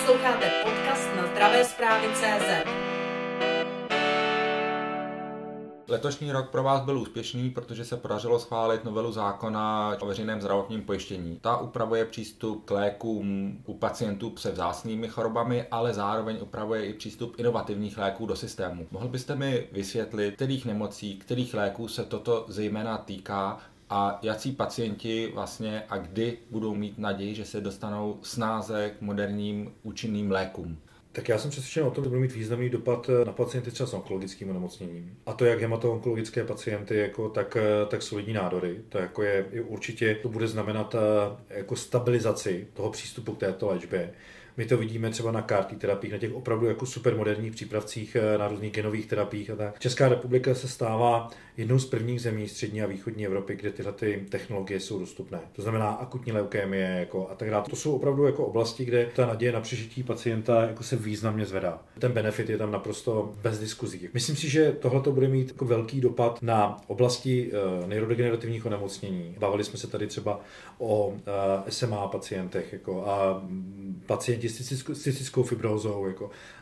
Posloucháte podcast na zdravotnizpravy.cz. Letošní rok pro vás byl úspěšný, protože se podařilo schválit novelu zákona o veřejném zdravotním pojištění. Ta upravuje přístup k lékům u pacientů se vzácnými chorobami, ale zároveň upravuje i přístup inovativních léků do systému. Mohl byste mi vysvětlit, kterých nemocí, kterých léků se toto zejména týká a jací pacienti vlastně a kdy budou mít naději, že se dostanou snáze k moderním účinným lékům? Tak já jsem přesvědčen o tom, že bude mít významný dopad na pacienty třeba s onkologickým onemocněním. A to jak hemato-onkologické pacienty, tak solidní nádory. To jako je určitě to bude znamenat jako stabilizaci toho přístupu k této léčbě. My to vidíme třeba na CAR-T terapiích, na těch opravdu jako supermoderních přípravcích, na různých genových terapiích a tak. Česká republika se stává jednou z prvních zemí střední a východní Evropy, kde tyhle technologie jsou dostupné. To znamená akutní leukémie a tak dále. To jsou opravdu jako oblasti, kde ta naděje na přežití pacienta jako se významně zvedá. Ten benefit je tam naprosto bez diskuzí. Myslím si, že tohle to bude mít jako velký dopad na oblasti neurodegenerativních onemocnění. Bavili jsme se tady třeba o SMA pacientech a pacienti s cystickou fibrózou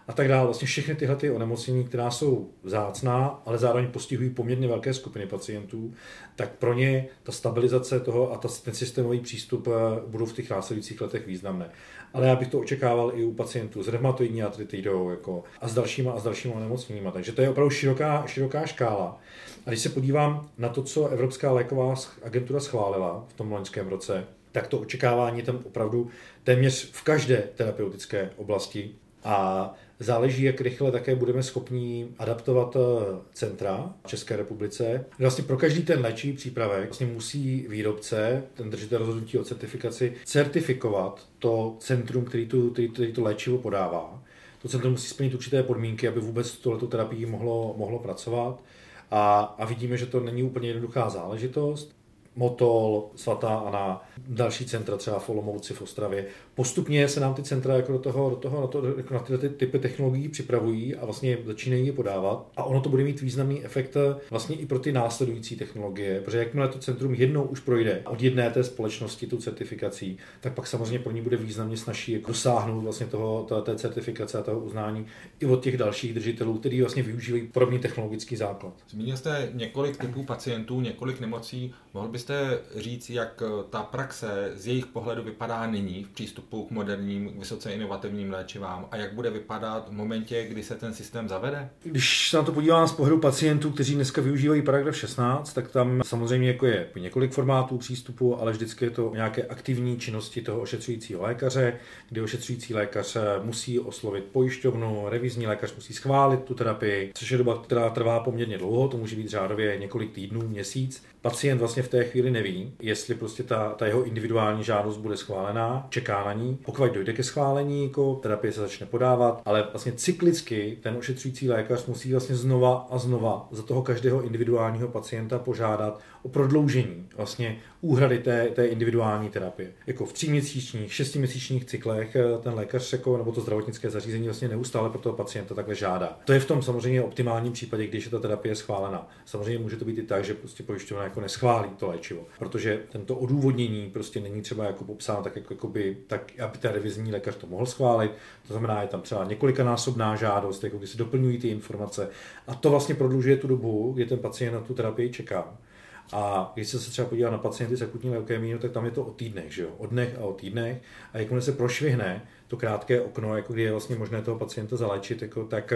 a tak dále. Vlastně všechny tyhle ty onemocnění, která jsou vzácná, ale zároveň postihují poměrně velké skupiny pacientů, tak pro ně ta stabilizace toho a ten systémový přístup budou v těch následujících letech významné. Ale já bych to očekával i u pacientů s reumatoidní artritidou a s dalšíma onemocněníma. Takže to je opravdu široká škála. A když se podívám na to, co Evropská léková agentura schválila v tom loňském roce, tak to očekávání tam opravdu téměř v každé terapeutické oblasti a záleží, jak rychle také budeme schopni adaptovat centra v České republice. Vlastně pro každý ten léčivý přípravek vlastně musí výrobce, ten držitel rozhodnutí o certifikaci, certifikovat to centrum, který to léčivo podává. To centrum musí splnit určité podmínky, aby vůbec tuhletu terapii mohlo pracovat a vidíme, že to není úplně jednoduchá záležitost. Motol, Svatá Anna, další centra třeba v Olomouci, v Ostravě. Postupně se nám ty centra jako na tyhle typy technologií připravují a vlastně začínají je podávat. A ono to bude mít významný efekt vlastně i pro ty následující technologie, protože jakmile to centrum jednou už projde od jedné té společnosti tu certifikací, tak pak samozřejmě pro ní bude významně snažší jako dosáhnout vlastně té certifikace a toho uznání i od těch dalších držitelů, kteří vlastně využívají podobný technologický základ. Zmínil jste několik typů pacientů, několik nemocí. Mohl byste říct, jak ta praxe z jejich pohledu vypadá nyní v přístupu k moderním, vysoce inovativním léčivám a jak bude vypadat v momentě, kdy se ten systém zavede? Když se na to podívám z pohledu pacientů, kteří dneska využívají paragraf 16, tak tam samozřejmě jako je několik formátů přístupu, ale vždycky je to nějaké aktivní činnosti toho ošetřujícího lékaře, kdy ošetřující lékař musí oslovit pojišťovnu, revizní lékař musí schválit tu terapii, což je doba, která trvá poměrně dlouho, to může být řádově několik týdnů, měsíc. Pacient vlastně v té chvíli neví, jestli prostě ta jeho individuální žádost bude schválená, čeká na ní. Pokud dojde ke schválení, terapie se začne podávat, ale vlastně cyklicky ten ošetřující lékař musí vlastně znova a znova za toho každého individuálního pacienta požádat o prodloužení vlastně úhrady té individuální terapie. Jako v 3měsíčních, 6měsíčních cyklech ten lékař nebo to zdravotnické zařízení vlastně neustále pro toho pacienta takhle žádá. To je v tom samozřejmě optimálním případě, když je ta terapie schválena. Samozřejmě může to být i tak, že prostě pojišťovna jako neschválí to léčivo, protože tento odůvodnění prostě není třeba jako popsáno tak, aby ten revizní lékař to mohl schválit. To znamená, je tam třeba několikanásobná žádost, jako když se doplňují ty informace a to vlastně prodlužuje tu dobu, kdy ten pacient na tu terapii čeká. A když se třeba podívá na pacienty s akutní leukémií, tak tam je to o týdnech, že jo? O dnech a o týdnech. A jakmile se prošvihne to krátké okno, jako kdy je vlastně možné toho pacienta zaléčit, tak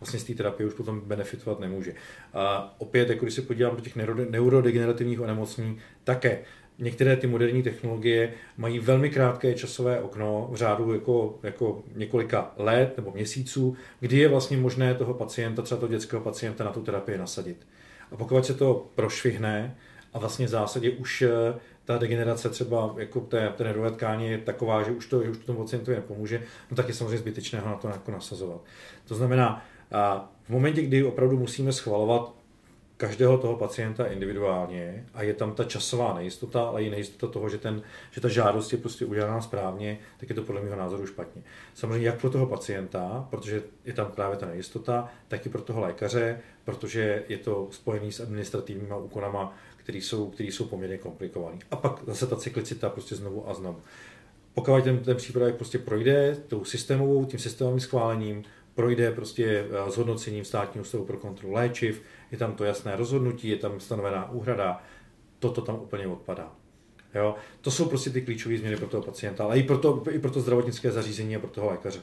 vlastně z té terapie už potom benefitovat nemůže. A opět, když se podívám do těch neurodegenerativních onemocnění, také některé ty moderní technologie mají velmi krátké časové okno v řádu jako několika let nebo měsíců, kdy je vlastně možné toho pacienta, třeba toho dětského pacienta, na tu terapii nasadit. A pokud se to prošvihne a vlastně v zásadě už ta degenerace třeba jako té nervové tkáně je taková, že už to tomu pacientu nepomůže, no tak je samozřejmě zbytečné ho na to jako nasazovat. To znamená, v momentě, kdy opravdu musíme schvalovat každého toho pacienta individuálně a je tam ta časová nejistota, ale i nejistota toho, že ta žádost je prostě udělaná správně, tak je to podle mého názoru špatně. Samozřejmě jak pro toho pacienta, protože je tam právě ta nejistota, tak i pro toho lékaře, protože je to spojené s administrativními úkonama, které jsou poměrně komplikované. A pak zase ta cyklicita prostě znovu a znovu. Pokud ten přípravek prostě projde tím systémovým schválením, projde prostě zhodnocením Státního ústavu pro kontrolu léčiv, je tam to jasné rozhodnutí, je tam stanovená úhrada, toto tam úplně odpadá. Jo? To jsou prostě ty klíčové změny pro toho pacienta, ale i pro to zdravotnické zařízení a pro toho lékaře.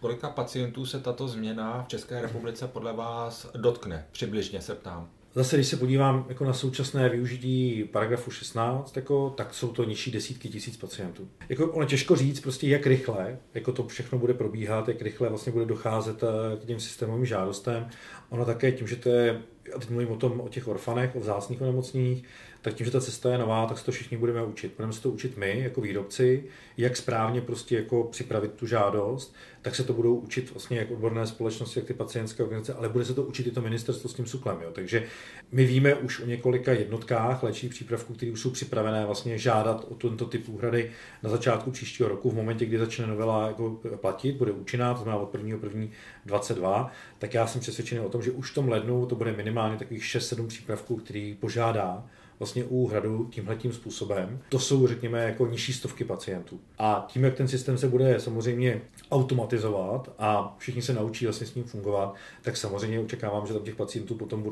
Kolika pacientů se tato změna v České republice podle vás dotkne? Přibližně se ptám. Zase, když se podívám jako na současné využití paragrafu 16, jako, tak jsou to nižší desítky tisíc pacientů. Jako, ono těžko říct, prostě, jak rychle jako to všechno bude probíhat, jak rychle vlastně bude docházet k těm systémovým žádostem. Ono také tím, že to je, a teď mluvím o těch orfanech, o vzácných onemocněních, tak tím, že ta cesta je nová, tak se to všichni budeme učit. Budeme se to učit my, jako výrobci, jak správně prostě jako připravit tu žádost, tak se to budou učit vlastně jak odborné společnosti, jak ty pacientské organizace, ale bude se to učit i to ministerstvo s tím Suklem. Jo. Takže my víme už o několika jednotkách léčivých přípravků, které už jsou připravené vlastně žádat o tento typ úhrady na začátku příštího roku, v momentě, kdy začne novela jako platit, bude účinná, to znamená od 1. 1. 2022, tak já jsem přesvědčený o tom, že už v tom lednu to bude minimálně takových 6-7 přípravků, který požádá vlastně úhradu tímhletím způsobem. To jsou, řekněme, jako nižší stovky pacientů. A tím, jak ten systém se bude samozřejmě automatizovat a všichni se naučí vlastně s ním fungovat, tak samozřejmě očekávám, že tam těch pacientů potom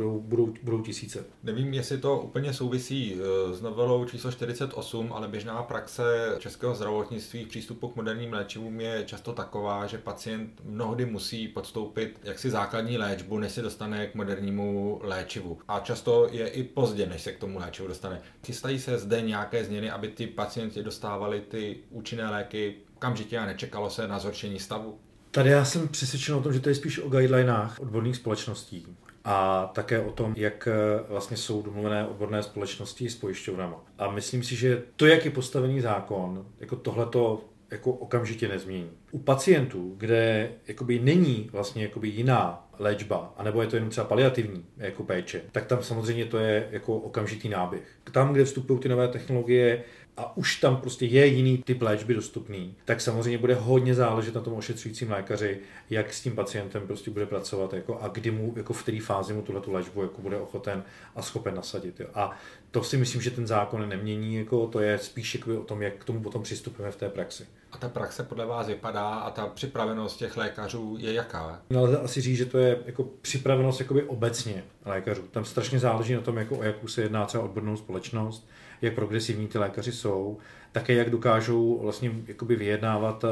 budou tisíce. Nevím, jestli to úplně souvisí s novelou číslo 48, ale běžná praxe českého zdravotnictví v přístupu k moderním léčivům je často taková, že pacient mnohdy musí podstoupit jaksi základní léčbu, než se dostane k modernímu léčivu. A často je i pozdě, než se k tomu léčivu dostane. Chystají se zde nějaké změny, aby ty pacienti dostávali ty účinné léky okamžitě a nečekalo se na zhoršení stavu? Tady já jsem přesvědčen o tom, že to je spíš o guidelinách odborných společností a také o tom, jak vlastně jsou domluvené odborné společnosti s pojišťovnama. A myslím si, že to, jak je postavený zákon, jako tohleto jako okamžitě nezmění. U pacientů, kde jakoby není vlastně jakoby jiná léčba, anebo je to jenom třeba paliativní jako péče, tak tam samozřejmě to je jako okamžitý náběh. Tam, kde vstupují ty nové technologie a už tam prostě je jiný typ léčby dostupný, tak samozřejmě bude hodně záležet na tom ošetřujícím lékaři, jak s tím pacientem prostě bude pracovat jako, a kdy mu, jako v které fázi mu tuhletu léčbu jako bude ochoten a schopen nasadit. Jo. A to si myslím, že ten zákon nemění, jako, to je spíš jako o tom, jak k tomu potom přistupujeme v té praxi. A ta praxe podle vás vypadá a ta připravenost těch lékařů je jaká? Nelze asi říct, že to je jako připravenost jakoby obecně lékařů. Tam strašně záleží na tom, jako o jakou se jedná třeba odbornou společnost, jak progresivní ty lékaři jsou, také jak dokážou vlastně jakoby vyjednávat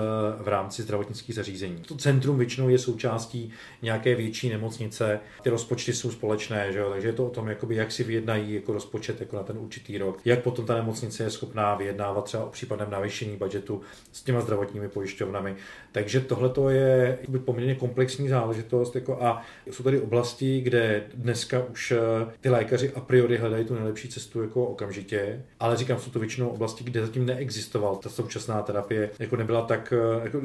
v rámci zdravotnických zařízení. To centrum většinou je součástí nějaké větší nemocnice, ty rozpočty jsou společné, že jo? Takže je to o tom, jakoby, jak si vyjednají jako rozpočet jako na ten určitý rok, jak potom ta nemocnice je schopná vyjednávat třeba o případném navýšení budžetu s těma zdravotními pojišťovnami. Takže tohleto je jakoby poměrně komplexní záležitost jako a jsou tady oblasti, kde dneska už ty lékaři a priori hledají tu nejlepší cestu jako okamžitě, ale říkám, jsou to většinou oblasti, kde zatím neexistoval. Ta současná terapie jako nebyla tak, jako,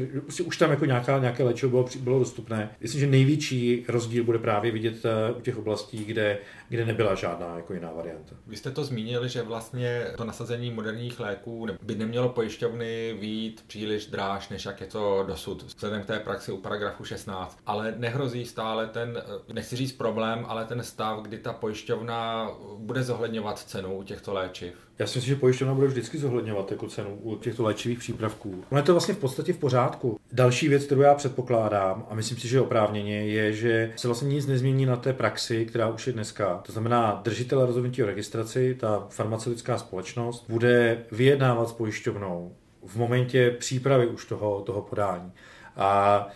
už tam jako nějaké léčivo bylo dostupné. Myslím, že největší rozdíl bude právě vidět u těch oblastí, kde nebyla žádná jako jiná varianta. Vy jste to zmínili, že vlastně to nasazení moderních léků by nemělo pojišťovny vyjít příliš dráž, než jak je to dosud. Vzhledem k té praxi u paragrafu 16, ale nehrozí stále ten, nechci říct problém, ale ten stav, kdy ta pojišťovna bude zohledňovat cenu těchto léčiv. Já si myslím, že pojišťovna bude vždycky zohledňovat jako cenu u těchto léčivých přípravků. Ono je to vlastně v podstatě v pořádku. Další věc, kterou já předpokládám, a myslím si, že oprávněně, je, že se vlastně nic nezmění na té praxi, která už je dneska. To znamená, držitel rozhodnutí o registraci, ta farmaceutická společnost, bude vyjednávat s pojišťovnou v momentě přípravy už toho podání. A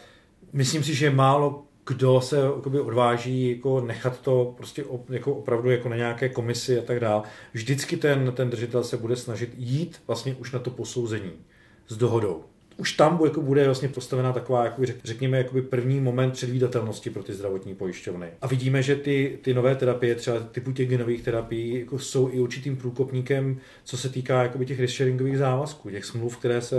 myslím si, že málo kdo se odváží jako nechat to prostě jako opravdu jako na nějaké komisi a tak dále. Vždycky ten držitel se bude snažit jít vlastně už na to posouzení s dohodou. Už tam bude vlastně postavená taková, jakoby, řekněme, jakoby první moment předvídatelnosti pro ty zdravotní pojišťovny. A vidíme, že ty nové terapie, třeba typu těch genových terapií, jako jsou i určitým průkopníkem, co se týká jakoby těch risk-sharingových závazků, těch smluv,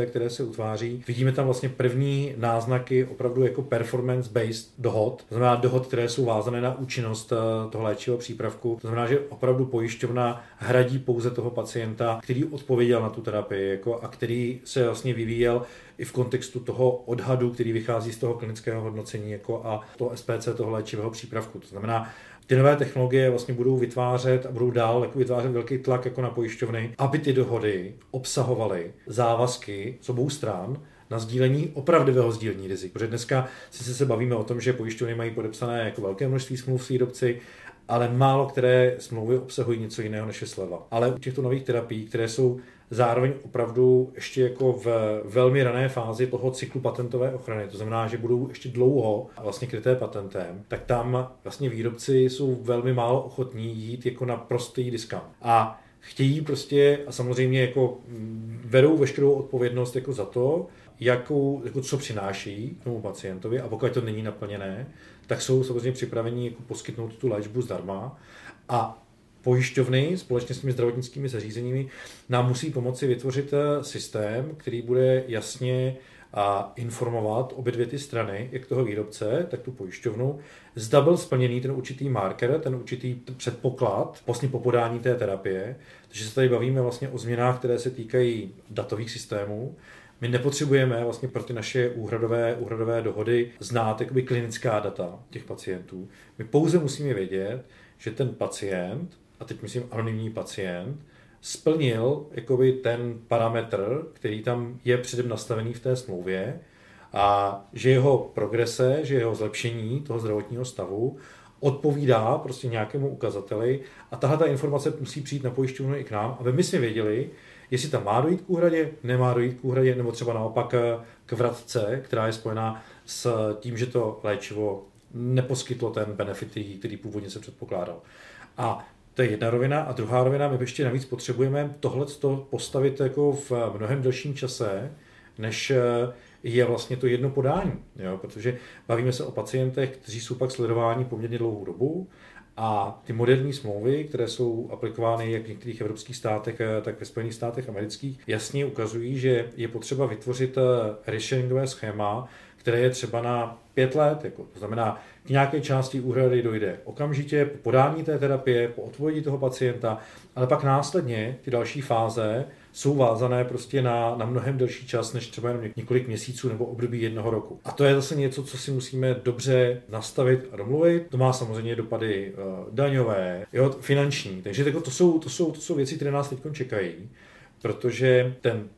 které se utváří. Vidíme tam vlastně první náznaky opravdu jako performance-based dohod, to znamená dohod, které jsou vázané na účinnost toho léčivého přípravku. To znamená, že opravdu pojišťovna hradí pouze toho pacienta, který odpověděl na tu terapii jako, a který se vlastně vyvíjel i v kontextu toho odhadu, který vychází z toho klinického hodnocení jako a toho SPC, toho léčivého přípravku. To znamená, Ty nové technologie vlastně budou vytvářet a budou dál jako vytvářet velký tlak jako na pojišťovny, aby ty dohody obsahovaly závazky z obou stran na sdílení opravdivého sdílení rizik. Protože dneska sice se bavíme o tom, že pojišťovny mají podepsané jako velké množství smluv s výrobci, ale málo které smlouvy obsahují něco jiného než je sleva. Ale u těchto nových terapií, které jsou zároveň opravdu ještě jako v velmi rané fázi toho cyklu patentové ochrany, to znamená, že budou ještě dlouho vlastně kryté patentem, tak tam vlastně výrobci jsou velmi málo ochotní jít jako na prostý discount. A chtějí prostě a samozřejmě jako vedou veškerou odpovědnost jako za to, co přináší tomu pacientovi, a pokud to není naplněné, tak jsou samozřejmě připraveni jako poskytnout tu léčbu zdarma. A pojišťovny společně s těmi zdravotnickými zařízeními nám musí pomoci vytvořit systém, který bude jasně informovat obě dvě ty strany, jak toho výrobce, tak tu pojišťovnu, zda byl splněný ten určitý marker, ten určitý předpoklad vlastně po podání té terapie. Takže se tady bavíme vlastně o změnách, které se týkají datových systémů. My nepotřebujeme vlastně pro ty naše úhradové dohody znát jakoby klinická data těch pacientů. My pouze musíme vědět, že ten pacient, a teď myslím anonymní pacient, splnil jakoby ten parametr, který tam je předem nastavený v té smlouvě, a že jeho progrese, že jeho zlepšení toho zdravotního stavu odpovídá prostě nějakému ukazateli, a tahle ta informace musí přijít na pojišťovnu i k nám, aby my jsme věděli, jestli tam má dojít k úhradě, nemá dojít k úhradě, nebo třeba naopak k vratce, která je spojená s tím, že to léčivo neposkytlo ten benefit, který původně se předpokládal. A to je jedna rovina. A druhá rovina, my ještě navíc potřebujeme tohleto postavit jako v mnohem delším čase, než je vlastně to jedno podání. Jo? Protože bavíme se o pacientech, kteří jsou pak sledováni poměrně dlouhou dobu, a ty moderní smlouvy, které jsou aplikovány jak v některých evropských státech, tak ve Spojených státech amerických, jasně ukazují, že je potřeba vytvořit resharingové schéma, které je třeba na 5 let, jako, to znamená, k nějaké části úhrady dojde okamžitě po podání té terapie, po odpovědi toho pacienta, ale pak následně ty další fáze jsou vázané prostě na mnohem delší čas, než třeba jenom několik měsíců nebo období 1 roku. A to je zase něco, co si musíme dobře nastavit a domluvit. To má samozřejmě dopady daňové, jo, finanční. Takže jako to jsou věci, které nás teď čekají, protože ten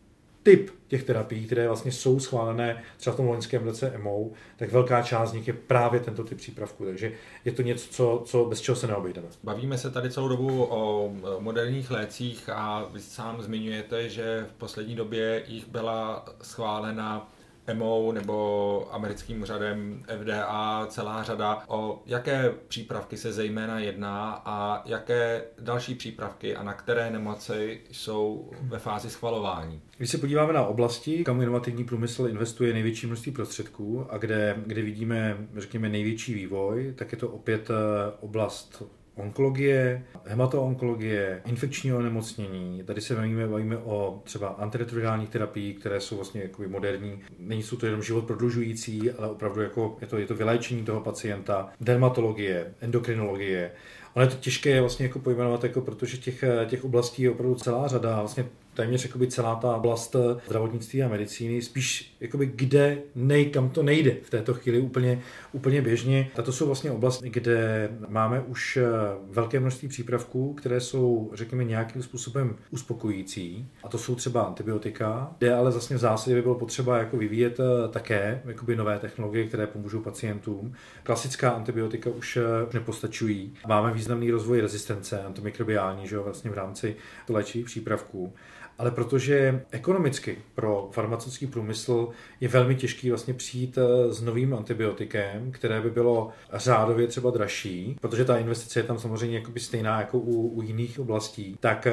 typ těch terapií, které vlastně jsou schválené třeba v tom loňském roce EMO, tak velká část z nich je právě tento typ přípravku, takže je to něco, co bez čeho se neobejdeme. Bavíme se tady celou dobu o moderních lécích a vy sám zmiňujete, že v poslední době jich byla schválena EMO nebo americkým úřadem FDA celá řada. O jaké přípravky se zejména jedná a jaké další přípravky a na které nemoci jsou ve fázi schvalování? Když se podíváme na oblasti, kam inovativní průmysl investuje největší množství prostředků a kde vidíme, řekněme, největší vývoj, tak je to opět oblast onkologie, hematoonkologie, infekčního onemocnění. Tady se bavíme o třeba antiretrovirálních terapií, které jsou vlastně jakoby moderní. Není jsou to jenom život prodlužující, ale opravdu jako je to vyléčení toho pacienta. Dermatologie, endokrinologie. Ono je to těžké vlastně jako pojmenovat, jako protože těch oblastí je opravdu celá řada, vlastně téměř celá ta oblast zdravotnictví a medicíny, spíš kam to nejde v této chvíli úplně běžně. Tato jsou vlastně oblasti, kde máme už velké množství přípravků, které jsou, řekněme, nějakým způsobem uspokojící, a to jsou třeba antibiotika, kde ale vlastně v zásadě by bylo potřeba jako vyvíjet také nové technologie, které pomůžou pacientům. Klasická antibiotika už nepostačují. Máme významný rozvoj rezistence antimikrobiální, že jo, vlastně v rámci léčivých přípravků. Ale protože ekonomicky pro farmaceutický průmysl je velmi těžký vlastně přijít s novým antibiotikem, které by bylo řádově třeba dražší, protože ta investice je tam samozřejmě stejná jako u jiných oblastí, tak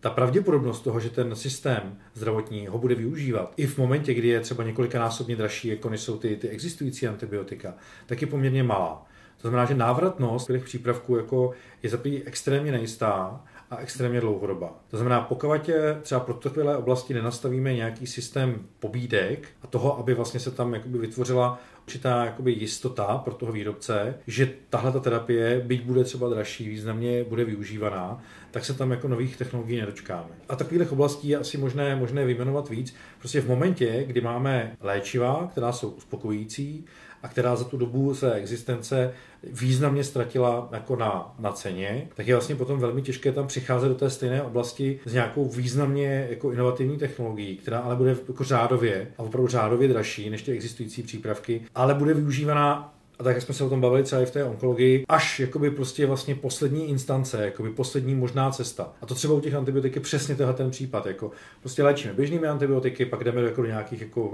ta pravděpodobnost toho, že ten systém zdravotní ho bude využívat i v momentě, kdy je třeba několikanásobně dražší, jako než jsou ty existující antibiotika, tak je poměrně malá. To znamená, že návratnost těch přípravků jako je zaprvé extrémně nejistá a extrémně dlouhodobá. To znamená, pokud třeba pro takové oblasti nenastavíme nějaký systém pobídek a toho, aby vlastně se tam vytvořila určitá jistota pro toho výrobce, že tahle terapie, byť bude třeba dražší, významně bude využívaná, tak se tam jako nových technologií nedočkáme. A takových oblastí je asi možné vyjmenovat víc. Prostě v momentě, kdy máme léčiva, která jsou uspokojící a která za tu dobu své existence významně ztratila jako na ceně, tak je vlastně potom velmi těžké tam přicházet do té stejné oblasti s nějakou významně jako inovativní technologií, která ale bude jako řádově a opravdu řádově dražší než ty existující přípravky, ale bude využívaná. A tak, jak jsme se o tom bavili třeba i v té onkologii, až jakoby prostě vlastně poslední instance, jakoby poslední možná cesta. A to třeba u těch antibiotik je přesně tenhle ten případ. Jako prostě léčíme běžnými antibiotiky, pak jdeme do nějakých jako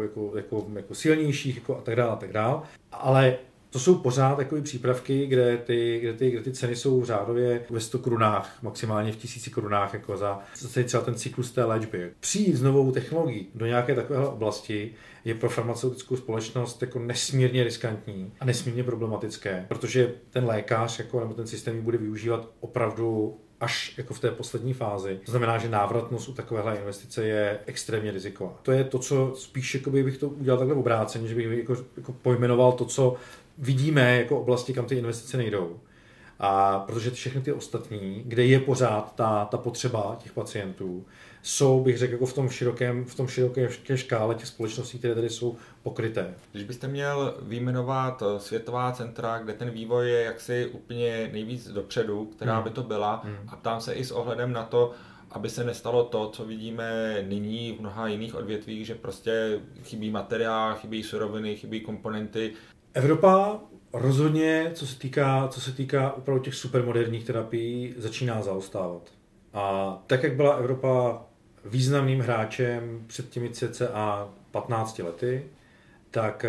silnějších jako a tak dále. Ale to jsou pořád takové přípravky, kde ty ceny jsou řádově ve 100 korunách, maximálně v 1000 korunách jako za třeba ten cyklus té léčby. Přijít s novou technologií do nějaké takové oblasti je pro farmaceutickou společnost jako nesmírně riskantní a nesmírně problematické, protože ten lékař jako, nebo ten systém ji bude využívat opravdu až jako v té poslední fázi. To znamená, že návratnost u takovéhle investice je extrémně riziková. To je to, co spíš jakoby, bych to udělal takhle obráceně, že bych jako pojmenoval to, co vidíme jako oblasti, kam ty investice nejdou. A protože všechny ty ostatní, kde je pořád ta potřeba těch pacientů, jsou, bych řekl, jako v tom široké škále těch společností, které tady jsou pokryté. Když byste měl vyjmenovat světová centra, kde ten vývoj je jaksi úplně nejvíc dopředu, která by to byla, a ptám se i s ohledem na to, aby se nestalo to, co vidíme nyní v mnoha jiných odvětvích, že prostě chybí materiál, chybí suroviny, chybí komponenty. Evropa rozhodně, co se týká opravdu těch supermoderních terapií, začíná zaostávat. A tak, jak byla Evropa významným hráčem před těmi cca 15 lety, tak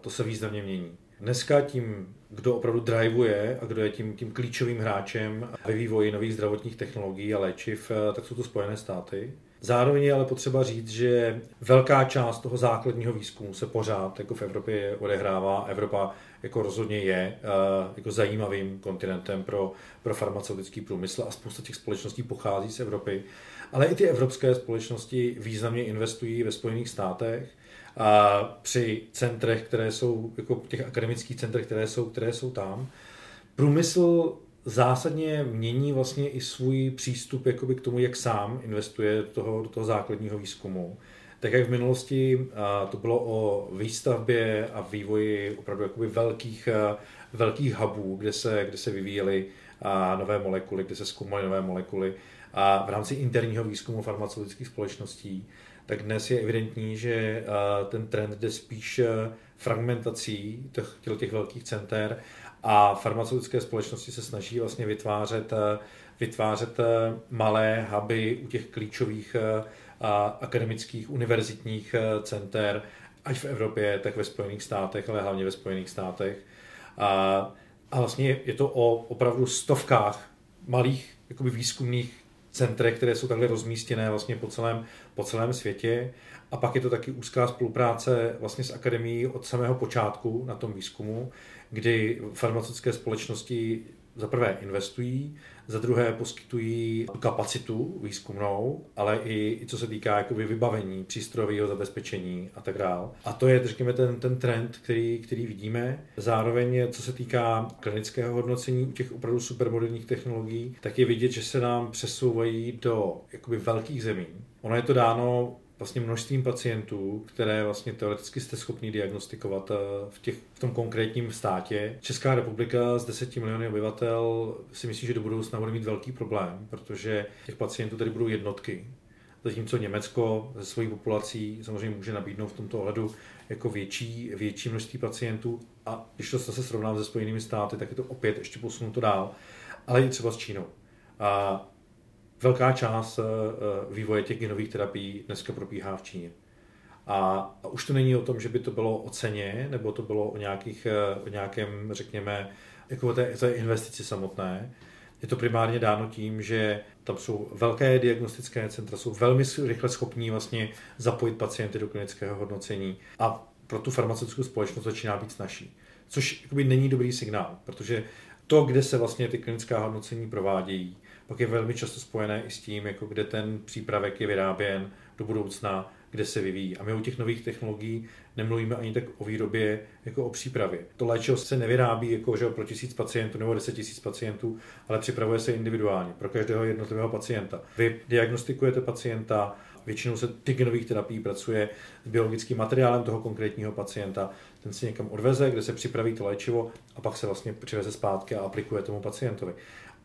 to se významně mění. Dneska tím, kdo opravdu drivuje a kdo je tím klíčovým hráčem ve vývoji nových zdravotních technologií a léčiv, tak jsou to Spojené státy. Zároveň je ale potřeba říct, že velká část toho základního výzkumu se pořád jako v Evropě odehrává. Evropa jako rozhodně je jako zajímavým kontinentem pro farmaceutický průmysl a spousta těch společností pochází z Evropy. Ale i ty evropské společnosti významně investují ve Spojených státech a při centrech, které jsou, jako těch akademických centrech, které jsou tam. Průmysl zásadně mění vlastně i svůj přístup jakoby k tomu, jak sám investuje do toho základního výzkumu. Tak jak v minulosti to bylo o výstavbě a vývoji opravdu jakoby velkých hubů, kde se vyvíjely nové molekuly, kde se zkoumaly nové molekuly a v rámci interního výzkumu farmaceutických společností, tak dnes je evidentní, že ten trend jde spíš fragmentací těch velkých center a farmaceutické společnosti se snaží vlastně vytvářet malé huby u těch klíčových akademických univerzitních center, ať v Evropě, tak ve Spojených státech, ale hlavně ve Spojených státech. A vlastně je to o opravdu stovkách malých jakoby výzkumných centre, které jsou takhle rozmístěné vlastně po celém světě. A pak je to taky úzká spolupráce vlastně s akademií od samého počátku na tom výzkumu, kdy farmaceutické společnosti za prvé investují, za druhé poskytují kapacitu výzkumnou, ale i co se týká jakoby vybavení, přístrojového zabezpečení a tak dále. A to je, řekněme, ten trend, který vidíme. Zároveň, co se týká klinického hodnocení u těch opravdu supermoderních technologií, tak je vidět, že se nám přesouvají do jakoby velkých zemí. Ono je to dáno vlastně množstvím pacientů, které vlastně teoreticky jste schopni diagnostikovat v tom konkrétním státě. Česká republika s 10 miliony obyvatel si myslí, že do budoucna bude mít velký problém, protože těch pacientů tady budou jednotky. Zatímco Německo se svojí populací samozřejmě může nabídnout v tomto ohledu jako větší množství pacientů a když to se srovnám se Spojenými státy, tak je to opět ještě posunuto dál, ale i třeba s Čínou. A velká část vývoje těch genových terapií dneska probíhá v Číně. A už to není o tom, že by to bylo o ceně, nebo to bylo o nějakém, řekněme, jako té investici samotné. Je to primárně dáno tím, že tam jsou velké diagnostické centra, jsou velmi rychle schopní vlastně zapojit pacienty do klinického hodnocení a pro tu farmaceutickou společnost začíná být snažší. Což jakoby není dobrý signál, protože to, kde se vlastně ty klinická hodnocení provádějí, pak je velmi často spojené i s tím, jako kde ten přípravek je vyráběn do budoucna, kde se vyvíjí. A my u těch nových technologií nemluvíme ani tak o výrobě, jako o přípravě. To léčivo se nevyrábí jako, že pro 1000 pacientů nebo 10 000 pacientů, ale připravuje se individuálně pro každého jednotlivého pacienta. Vy diagnostikujete pacienta, většinou se těch nových terapií pracuje s biologickým materiálem toho konkrétního pacienta. Ten si někam odveze, kde se připraví to léčivo a pak se vlastně přiveze zpátky a aplikuje tomu pacientovi.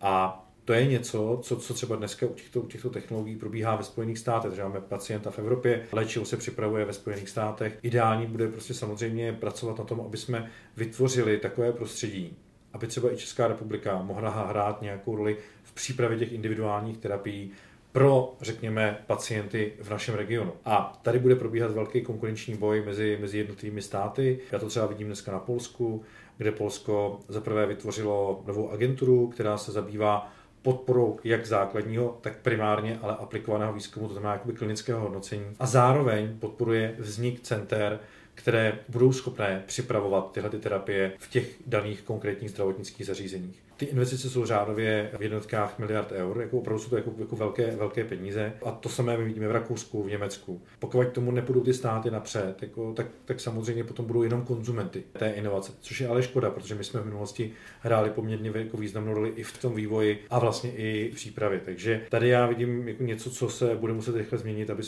A to je něco, co třeba dneska u těchto technologií probíhá ve Spojených státech. Že máme pacienta v Evropě, léčivo se připravuje ve Spojených státech. Ideální bude prostě samozřejmě pracovat na tom, aby jsme vytvořili takové prostředí, aby třeba i Česká republika mohla hrát nějakou roli v přípravě těch individuálních terapií pro, řekněme, pacienty v našem regionu. A tady bude probíhat velký konkurenční boj mezi jednotlivými státy. Já to třeba vidím dneska na Polsku, kde Polsko zaprvé vytvořilo novou agenturu, která se zabývá podporou jak základního, tak primárně, ale aplikovaného výzkumu, to znamená jakoby klinického hodnocení. A zároveň podporuje vznik center, které budou schopné připravovat tyhle terapie v těch daných konkrétních zdravotnických zařízeních. Ty investice jsou řádově v jednotkách miliard eur, jako opravdu jsou to jako velké peníze. A to samé my vidíme v Rakousku, v Německu. Pokud k tomu nepůjdou ty státy napřed, jako, tak samozřejmě potom budou jenom konzumenty té inovace, což je ale škoda, protože my jsme v minulosti hráli poměrně jako významnou roli i v tom vývoji a vlastně i v přípravě. Takže tady já vidím jako něco, co se bude muset rychle změnit, aby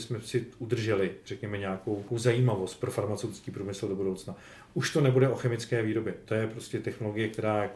jsme si udrželi, řekněme, nějakou zajímavost pro farmaceutický průmysl do budoucna. Už to nebude o chemické výrobě. To je prostě technologie, která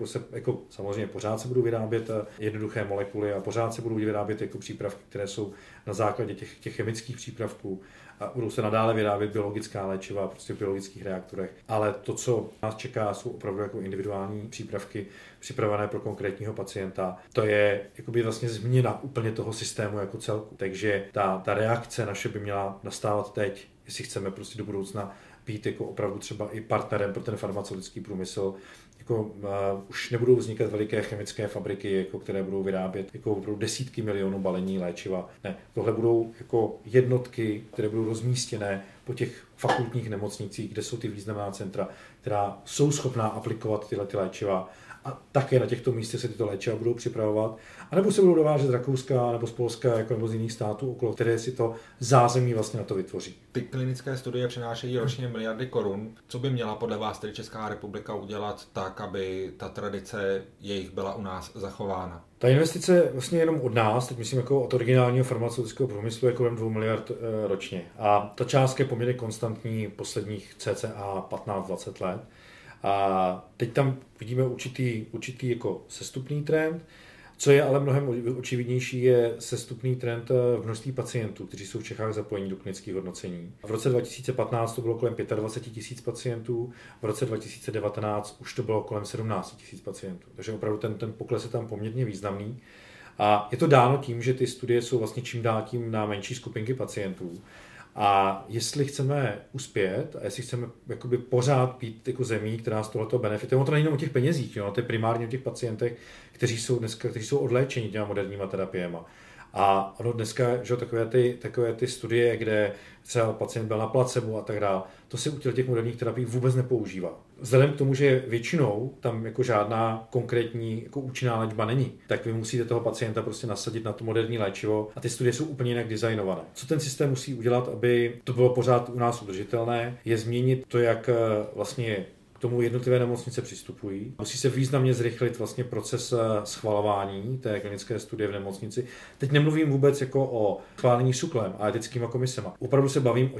samozřejmě pořád se budou vyrábět jednoduché molekuly a pořád se budou vyrábět jako přípravky, které jsou na základě těch chemických přípravků a budou se nadále vyrábět biologická léčiva prostě v biologických reaktorech. Ale to, co nás čeká, jsou opravdu jako individuální přípravky připravené pro konkrétního pacienta. To je jakoby vlastně změna úplně toho systému jako celku. Takže ta reakce naše by měla nastávat teď, jestli chceme prostě do budoucna být jako opravdu třeba i partnerem pro ten farmaceutický průmysl. Už nebudou vznikat veliké chemické fabriky, jako, které budou vyrábět jako, opravdu desítky milionů balení léčiva. Ne, tohle budou jako jednotky, které budou rozmístěné po těch fakultních nemocnicích, kde jsou ty významná centra, která jsou schopná aplikovat tyhle léčiva. A také na těchto místech se tyto léčiva budou připravovat. A nebo se budou dovážet z Rakouska, nebo z Polska, jako nebo z jiných států, okolo které si to zázemí vlastně na to vytvoří. Ty klinické studie přinášejí ročně miliardy korun. Co by měla podle vás tedy Česká republika udělat tak, aby ta tradice jejich byla u nás zachována? Ta investice vlastně jenom od nás, teď myslím jako od originálního farmaceutického průmyslu, je kolem 2 miliard ročně. A ta částka je poměrně konstantní posledních cca 15-20 let. A teď tam vidíme určitý jako sestupný trend. Co je ale mnohem očividnější, je sestupný trend v množství pacientů, kteří jsou v Čechách zapojeni do klinických hodnocení. V roce 2015 to bylo kolem 25 000 pacientů, v roce 2019 už to bylo kolem 17 000 pacientů. Takže opravdu ten pokles je tam poměrně významný. A je to dáno tím, že ty studie jsou vlastně čím dál tím na menší skupinky pacientů. A jestli chceme uspět a jestli chceme jakoby pořád být jako zemí, která z tohoto benefituje, to není jenom o těch penězích, jo, to je primárně o těch pacientech, kteří jsou odléčeni těma moderníma terapiema. A ono dneska, že takové ty studie, kde třeba pacient byl na placebo a tak dále, to se u těch moderních terapií vůbec nepoužívá. Vzhledem k tomu, že většinou tam jako žádná konkrétní jako účinná léčba není, tak vy musíte toho pacienta prostě nasadit na to moderní léčivo a ty studie jsou úplně jinak designované. Co ten systém musí udělat, aby to bylo pořád u nás udržitelné, je změnit to, jak vlastně k tomu jednotlivé nemocnice přistupují. Musí se významně zrychlit vlastně proces schvalování té klinické studie v nemocnici. Teď nemluvím vůbec jako o schválení Suklem a etickými komisema. Opravdu se bavím o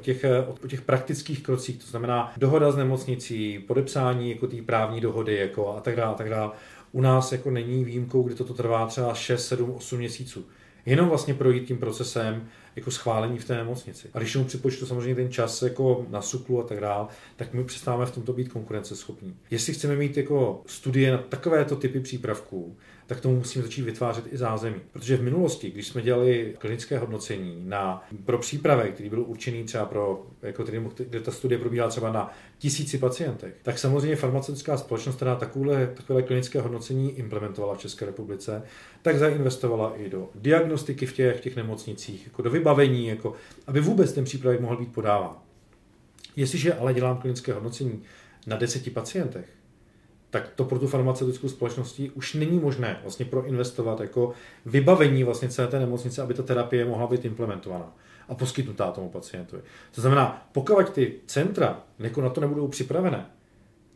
těch praktických krocích, to znamená dohoda s nemocnicí, podepsání jako té právní dohody jako a tak dále, tak dále. U nás jako není výjimkou, kdy toto trvá třeba 6, 7, 8 měsíců. Jenom vlastně projít tím procesem jako schválení v té nemocnici. A když mu připočtu samozřejmě ten čas jako na Suklu a tak dál, tak my přestáváme v tomto být konkurenceschopní. Jestli chceme mít jako studie na takovéto typy přípravků, tak tomu musíme začít vytvářet i zázemí. Protože v minulosti, když jsme dělali klinické hodnocení pro přípravek, který byl určený třeba pro, jako tedy, kde ta studie probíhala třeba na 1000 pacientech, tak samozřejmě farmaceutická společnost, která takové klinické hodnocení implementovala v České republice, tak zainvestovala i do diagnostiky v těch nemocnicích, jako do vybavení, jako, aby vůbec ten přípravek mohl být podáván. Jestliže ale dělám klinické hodnocení na 10 pacientech, tak to pro tu farmaceutickou společnost už není možné vlastně proinvestovat jako vybavení vlastně celé té nemocnice, aby ta terapie mohla být implementovaná. a poskytnutá tomu pacientovi. To znamená, pokud ty centra jako na to nebudou připravené,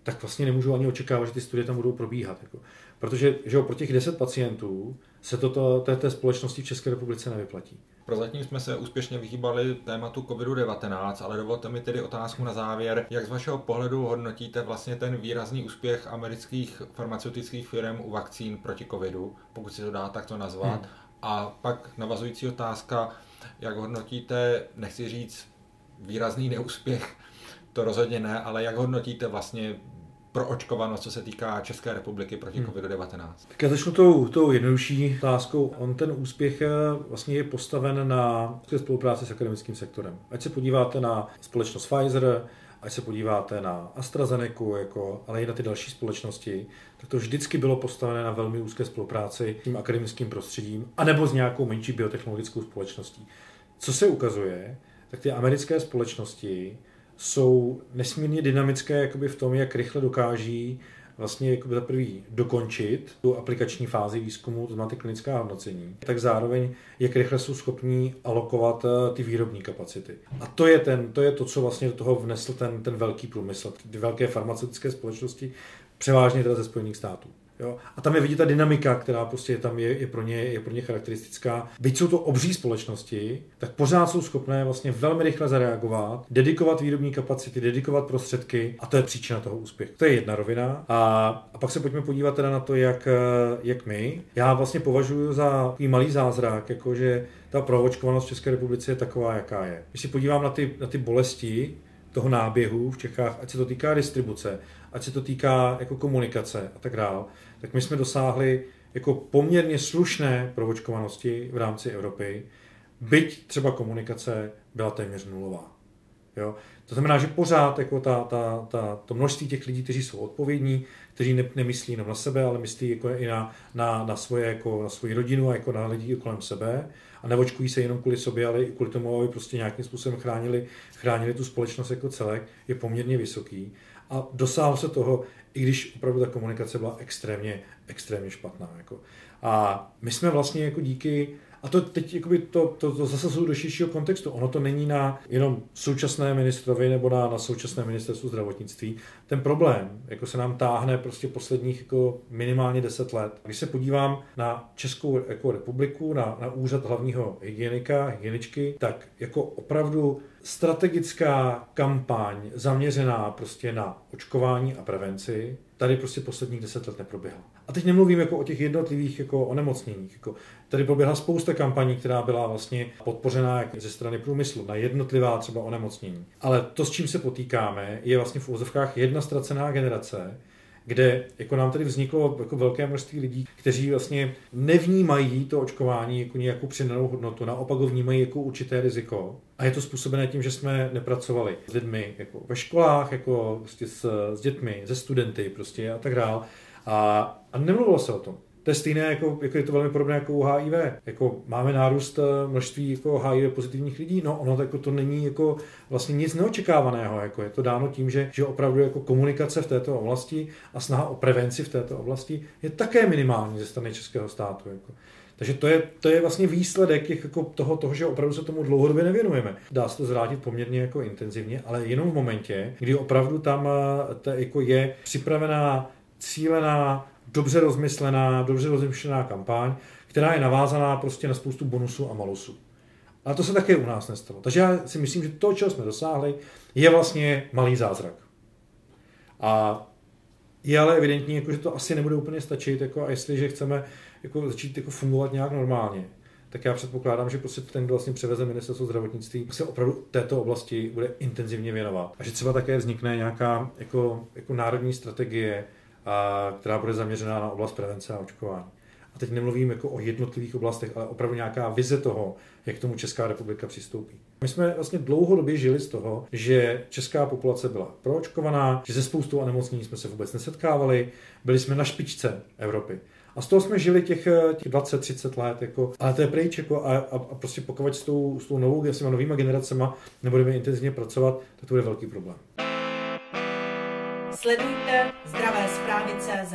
tak vlastně nemůžu ani očekávat, že ty studie tam budou probíhat. Jako. Protože že pro těch 10 pacientů se toto té společnosti v České republice nevyplatí. Prozatím jsme se úspěšně vyhýbali tématu COVID-19, ale dovolte mi tedy otázku na závěr. Jak z vašeho pohledu hodnotíte vlastně ten výrazný úspěch amerických farmaceutických firm u vakcín proti covidu, pokud se to dá takto nazvat? A pak navazující otázka, jak hodnotíte, nechci říct výrazný neúspěch, to rozhodně ne, ale jak hodnotíte vlastně proočkovanost, co se týká České republiky proti COVID-19? Tak já začnu tou jednodušší otázkou. On ten úspěch vlastně je postaven na spolupráci s akademickým sektorem. Ať se podíváte na společnost Pfizer, ať se podíváte na AstraZeneca, ale i na ty další společnosti, tak to vždycky bylo postavené na velmi úzké spolupráci s tím akademickým prostředím anebo s nějakou menší biotechnologickou společností. Co se ukazuje, tak ty americké společnosti jsou nesmírně dynamické jakoby v tom, jak rychle dokáží vlastně jakoby za prvý dokončit tu aplikační fázi výzkumu, to znamená ty klinická hodnocení, tak zároveň jak rychle jsou schopní alokovat ty výrobní kapacity. A to je to, co vlastně do toho vnesl ten velký průmysl, ty velké farmaceutické společnosti, převážně teda ze Spojených států. Jo? A tam je vidět ta dynamika, která prostě tam je pro ně charakteristická. Byť jsou to obří společnosti, tak pořád jsou schopné vlastně velmi rychle zareagovat, dedikovat výrobní kapacity, dedikovat prostředky a to je příčina toho úspěchu. To je jedna rovina. A pak se pojďme podívat teda na to, jak my. Já vlastně považuji za malý zázrak, jakože ta proočkovanost v České republice je taková, jaká je. Když si podívám na ty bolesti toho náběhu v Čechách, ať se to týká distribuce, ať se to týká jako komunikace a tak dále, tak my jsme dosáhli jako poměrně slušné proočkovanosti v rámci Evropy, byť třeba komunikace byla téměř nulová. Jo? To znamená, že pořád jako to množství těch lidí, kteří jsou odpovědní, kteří nemyslí jenom na sebe, ale myslí jako i na svoji rodinu a jako na lidi kolem sebe a neočkují se jenom kvůli sobě, ale i kvůli tomu, aby prostě nějakým způsobem chránili tu společnost jako celek, je poměrně vysoký. A dosáhlo se toho, i když opravdu ta komunikace byla extrémně špatná. Jako. A my jsme vlastně jako díky, a to teď to zase jsou do širšího kontextu, ono to není na jenom současné ministrovi nebo na současné ministerstvu zdravotnictví. Ten problém jako se nám táhne prostě posledních jako minimálně 10 let. Když se podívám na Českou jako republiku, na úřad hlavního hygieničky, tak jako opravdu strategická kampaň zaměřená prostě na očkování a prevenci tady prostě posledních 10 let neproběhla. A teď nemluvím jako o těch jednotlivých jako onemocněních. Jako tady proběhla spousta kampaní, která byla vlastně podpořená jako ze strany průmyslu na jednotlivá třeba onemocnění. Ale to, s čím se potýkáme, je vlastně v úvozovkách jedna ztracená generace, kde jako nám tady vzniklo jako velké množství lidí, kteří vlastně nevnímají to očkování jako nějakou přidanou hodnotu, naopak ho vnímají jako určité riziko. A je to způsobené tím, že jsme nepracovali s lidmi jako ve školách, jako prostě s dětmi, se studenty prostě a tak dál. A nemluvilo se o tom. To je stejné, jako je to velmi podobné jako u HIV. Jako máme nárůst množství jako HIV pozitivních lidí, no ono jako to není jako vlastně nic neočekávaného. Jako je to dáno tím, že opravdu jako komunikace v této oblasti a snaha o prevenci v této oblasti je také minimální ze strany českého státu. Jako. Takže to je vlastně výsledek jako toho, že opravdu se tomu dlouhodobě nevěnujeme. Dá se to zvrátit poměrně jako intenzivně, ale jenom v momentě, kdy opravdu tam jako je připravená, cílená, dobře rozmyšlená kampaň, která je navázaná prostě na spoustu bonusů a malusů. A to se také u nás nestalo. Takže já si myslím, že to, čeho jsme dosáhli, je vlastně malý zázrak. A je ale evidentní, že to asi nebude úplně stačit, a jestliže chceme začít fungovat nějak normálně, tak já předpokládám, že prostě ten, kdo vlastně převeze ministerstvo zdravotnictví, se opravdu této oblasti bude intenzivně věnovat. A že třeba také vznikne nějaká jako národní strategie, která bude zaměřená na oblast prevence a očkování. A teď nemluvím jako o jednotlivých oblastech, ale opravdu nějaká vize toho, jak tomu Česká republika přistoupí. My jsme vlastně dlouhodobě žili z toho, že česká populace byla proočkovaná, že se spoustou onemocnění jsme se vůbec nesetkávali, byli jsme na špičce Evropy. A z toho jsme žili těch 20-30 let, ale to je pryč, a prostě pokud s tou novýma generacema nebudeme intenzivně pracovat, tak to bude velký problém. Sledujte zdravé zprávy.cz